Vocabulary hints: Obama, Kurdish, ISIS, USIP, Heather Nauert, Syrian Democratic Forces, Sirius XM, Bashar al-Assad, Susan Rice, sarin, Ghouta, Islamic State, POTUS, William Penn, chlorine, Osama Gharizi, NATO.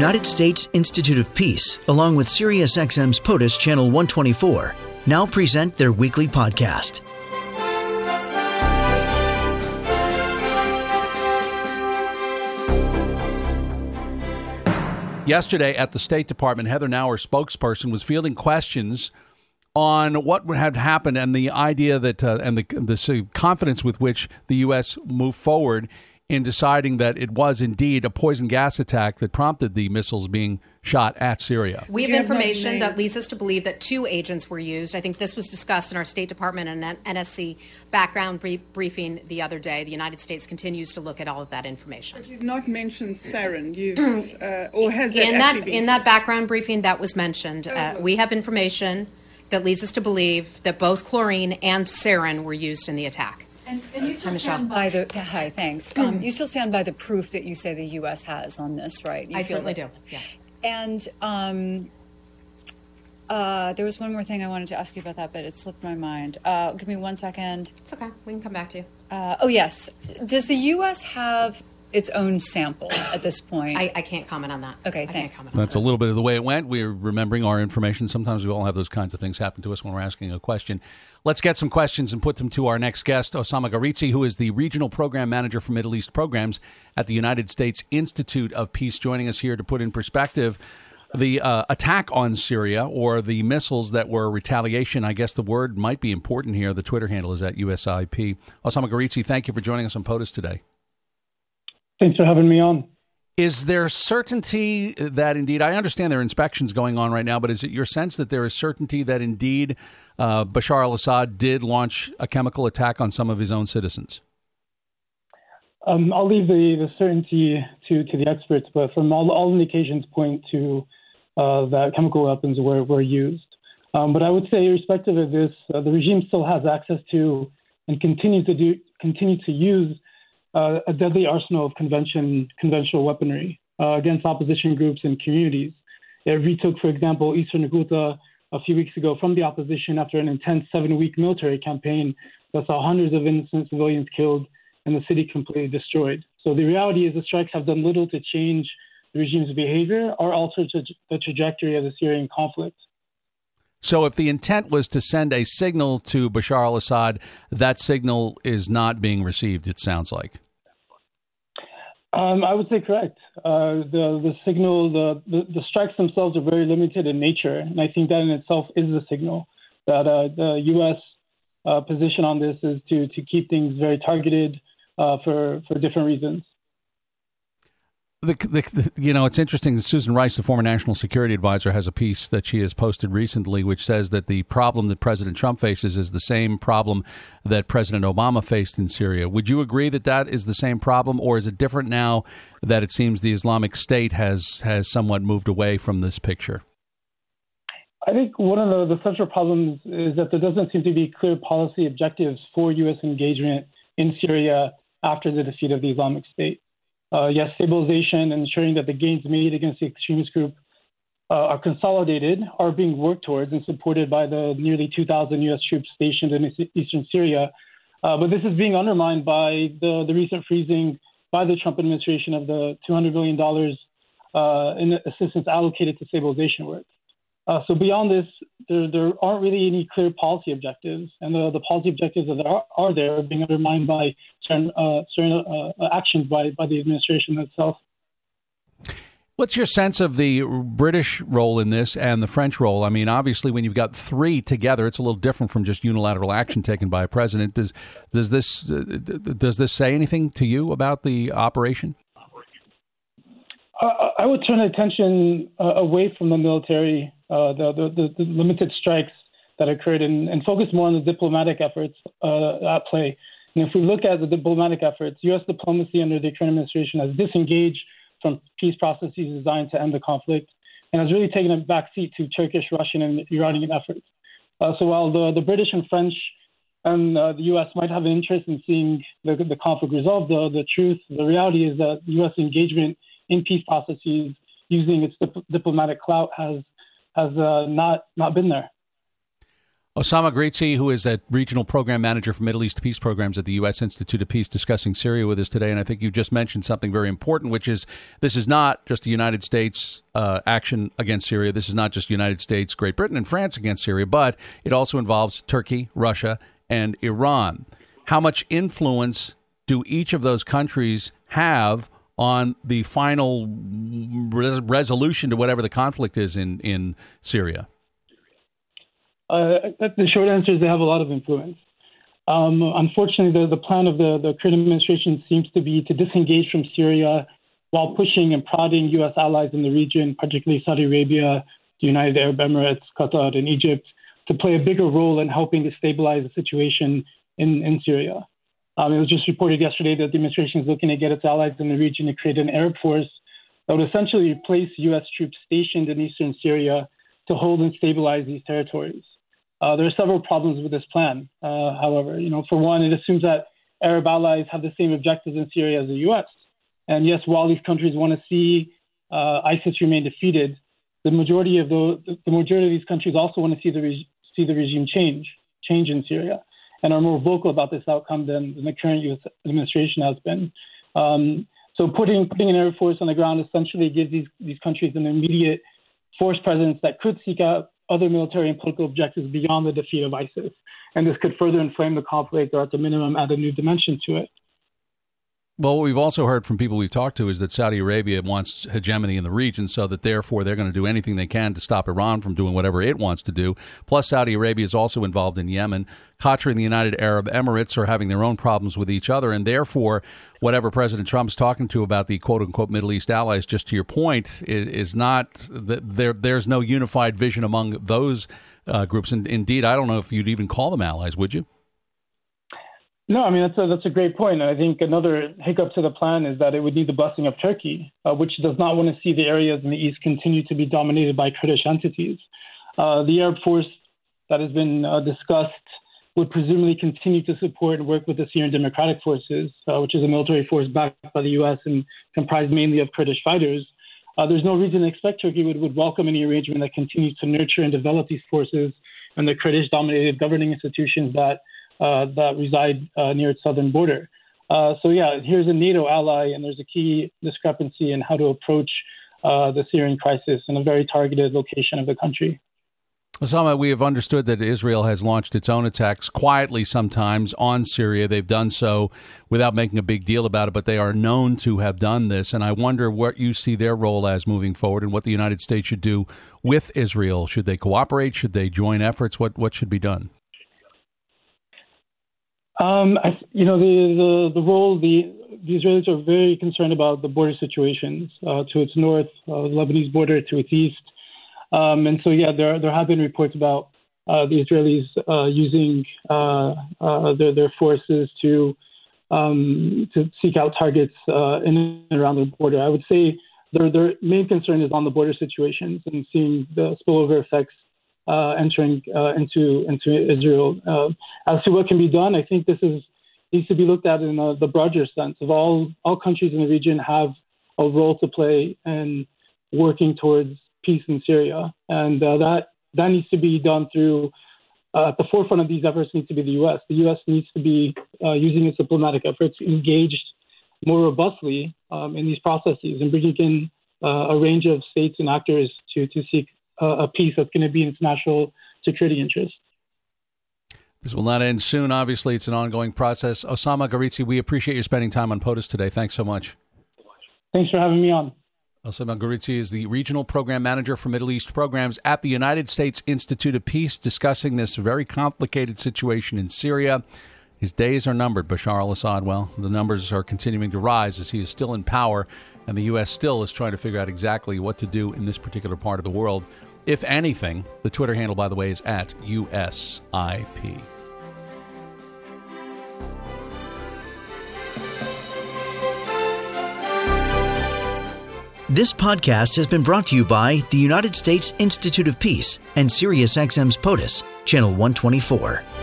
United States Institute of Peace, along with Sirius XM's POTUS Channel 124, now present their weekly podcast. Yesterday at the State Department, Heather Nauert, spokesperson, was fielding questions on what had happened and the idea that and the confidence with which the U.S. moved forward in deciding that it was indeed a poison gas attack that prompted the missiles being shot at Syria. We have information that leads us to believe that two agents were used. I think this was discussed in our State Department and an NSC background briefing the other day. The United States continues to look at all of that information. But you've not mentioned sarin. In that background briefing, that was mentioned. We have information that leads us to believe that both chlorine and sarin were used in the attack. And you still stand by the you still stand by the proof that you say the U.S. has on this, right? I certainly do. Yes. And there was one more thing I wanted to ask you about that, but it slipped my mind. Give me 1 second. It's okay. We can come back to you. Yes. Does the U.S. have its own sample at this point? I can't comment on that. Okay, thanks. That's a little bit of the way it went. We're remembering our information. Sometimes we all have those kinds of things happen to us when we're asking a question. Let's get some questions and put them to our next guest, Osama Gharizi, who is the Regional Program Manager for Middle East Programs at the United States Institute of Peace, joining us here to put in perspective the attack on Syria, or the missiles that were retaliation. I guess the word might be important here. The Twitter handle is at USIP. Osama Gharizi, thank you for joining us on POTUS today. Thanks for having me on. Is there certainty that indeed, I understand there are inspections going on right now, but is it your sense that there is certainty that indeed Bashar al-Assad did launch a chemical attack on some of his own citizens? I'll leave the certainty to the experts, but from all indications point to that chemical weapons were used. But I would say, irrespective of this, the regime still has access to and continue to use a deadly arsenal of conventional weaponry against opposition groups and communities. It retook, for example, eastern Ghouta a few weeks ago from the opposition after an intense 7-week military campaign that saw hundreds of innocent civilians killed and the city completely destroyed. So the reality is the strikes have done little to change the regime's behavior or alter the trajectory of the Syrian conflict. So if the intent was to send a signal to Bashar al-Assad, that signal is not being received, it sounds like. I would say correct. The strikes themselves are very limited in nature, and I think that in itself is a signal that the U.S. Position on this is to keep things very targeted for different reasons. It's interesting. Susan Rice, the former national security advisor, has a piece that she has posted recently which says that the problem that President Trump faces is the same problem that President Obama faced in Syria. Would you agree that that is the same problem, or is it different now that it seems the Islamic State has somewhat moved away from this picture? I think one of the central problems is that there doesn't seem to be clear policy objectives for U.S. engagement in Syria after the defeat of the Islamic State. Yes, stabilization and ensuring that the gains made against the extremist group are consolidated, are being worked towards and supported by the nearly 2,000 U.S. troops stationed in eastern Syria. But this is being undermined by the recent freezing by the Trump administration of the $200 billion in assistance allocated to stabilization work. So beyond this, there aren't really any clear policy objectives, and the policy objectives that are there are being undermined by certain actions by the administration itself. What's your sense of the British role in this and the French role? I mean, obviously, when you've got three together, it's a little different from just unilateral action taken by a president. Does this say anything to you about the operation? I would turn attention away from the military, the limited strikes that occurred, and focus more on the diplomatic efforts at play. And if we look at the diplomatic efforts, U.S. diplomacy under the current administration has disengaged from peace processes designed to end the conflict and has really taken a backseat to Turkish, Russian, and Iranian efforts. So while the British and French and the U.S. might have an interest in seeing the conflict resolved, the reality is that U.S. engagement in peace processes using its diplomatic clout has not been there. Osama Gharizi, who is a regional program manager for Middle East Peace Programs at the U.S. Institute of Peace, discussing Syria with us today. And I think you just mentioned something very important, which is this is not just the United States action against Syria. This is not just the United States, Great Britain, and France against Syria, but it also involves Turkey, Russia, and Iran. How much influence do each of those countries have on the final resolution to whatever the conflict is in Syria? The short answer is they have a lot of influence. Unfortunately, the plan of the current administration seems to be to disengage from Syria while pushing and prodding U.S. allies in the region, particularly Saudi Arabia, the United Arab Emirates, Qatar, and Egypt, to play a bigger role in helping to stabilize the situation in Syria. It was just reported yesterday that the administration is looking to get its allies in the region to create an Arab force that would essentially replace U.S. troops stationed in eastern Syria to hold and stabilize these territories. There are several problems with this plan, however. For one, it assumes that Arab allies have the same objectives in Syria as the U.S. And yes, while these countries want to see ISIS remain defeated, the majority of these countries also want to see the regime change in Syria, and are more vocal about this outcome than the current U.S. administration has been. So putting an air force on the ground essentially gives these countries an immediate force presence that could seek out other military and political objectives beyond the defeat of ISIS. And this could further inflame the conflict, or at the minimum add a new dimension to it. Well, what we've also heard from people we've talked to is that Saudi Arabia wants hegemony in the region, so that therefore they're going to do anything they can to stop Iran from doing whatever it wants to do. Plus, Saudi Arabia is also involved in Yemen. Qatar and the United Arab Emirates are having their own problems with each other, and therefore whatever President Trump's talking to about the quote-unquote Middle East allies, just to your point, is not – there's no unified vision among those groups. And indeed, I don't know if you'd even call them allies, would you? No, that's a great point. And I think another hiccup to the plan is that it would need the blessing of Turkey, which does not want to see the areas in the east continue to be dominated by Kurdish entities. The Arab force that has been discussed would presumably continue to support and work with the Syrian Democratic Forces, which is a military force backed by the U.S. and comprised mainly of Kurdish fighters. There's no reason to expect Turkey would welcome any arrangement that continues to nurture and develop these forces and the Kurdish-dominated governing institutions that reside near its southern border. Here's a NATO ally, and there's a key discrepancy in how to approach the Syrian crisis in a very targeted location of the country. Osama, we have understood that Israel has launched its own attacks quietly sometimes on Syria. They've done so without making a big deal about it, but they are known to have done this. And I wonder what you see their role as moving forward, and what the United States should do with Israel. Should they cooperate? Should they join efforts? What should be done? The role the Israelis are very concerned about the border situations to its north, the Lebanese border to its east, there have been reports about the Israelis using their forces to seek out targets in and around the border. I would say their main concern is on the border situations and seeing the spillover effects entering into Israel. As to what can be done, I think needs to be looked at in the broader sense of all countries in the region have a role to play in working towards peace in Syria, and that needs to be done through. At the forefront of these efforts needs to be the U.S. The U.S. needs to be using its diplomatic efforts, engaged more robustly in these processes, and bringing in a range of states and actors to seek a peace that's going to be in its national security interest. This will not end soon. Obviously, it's an ongoing process. Osama Gharizi, we appreciate you spending time on POTUS today. Thanks so much. Thanks for having me on. Osama Gharizi is the Regional Program Manager for Middle East Programs at the United States Institute of Peace, discussing this very complicated situation in Syria. His days are numbered, Bashar al-Assad. Well, the numbers are continuing to rise as he is still in power, and the U.S. still is trying to figure out exactly what to do in this particular part of the world. If anything, the Twitter handle, by the way, is @USIP. This podcast has been brought to you by the United States Institute of Peace and Sirius XM's POTUS, Channel 124.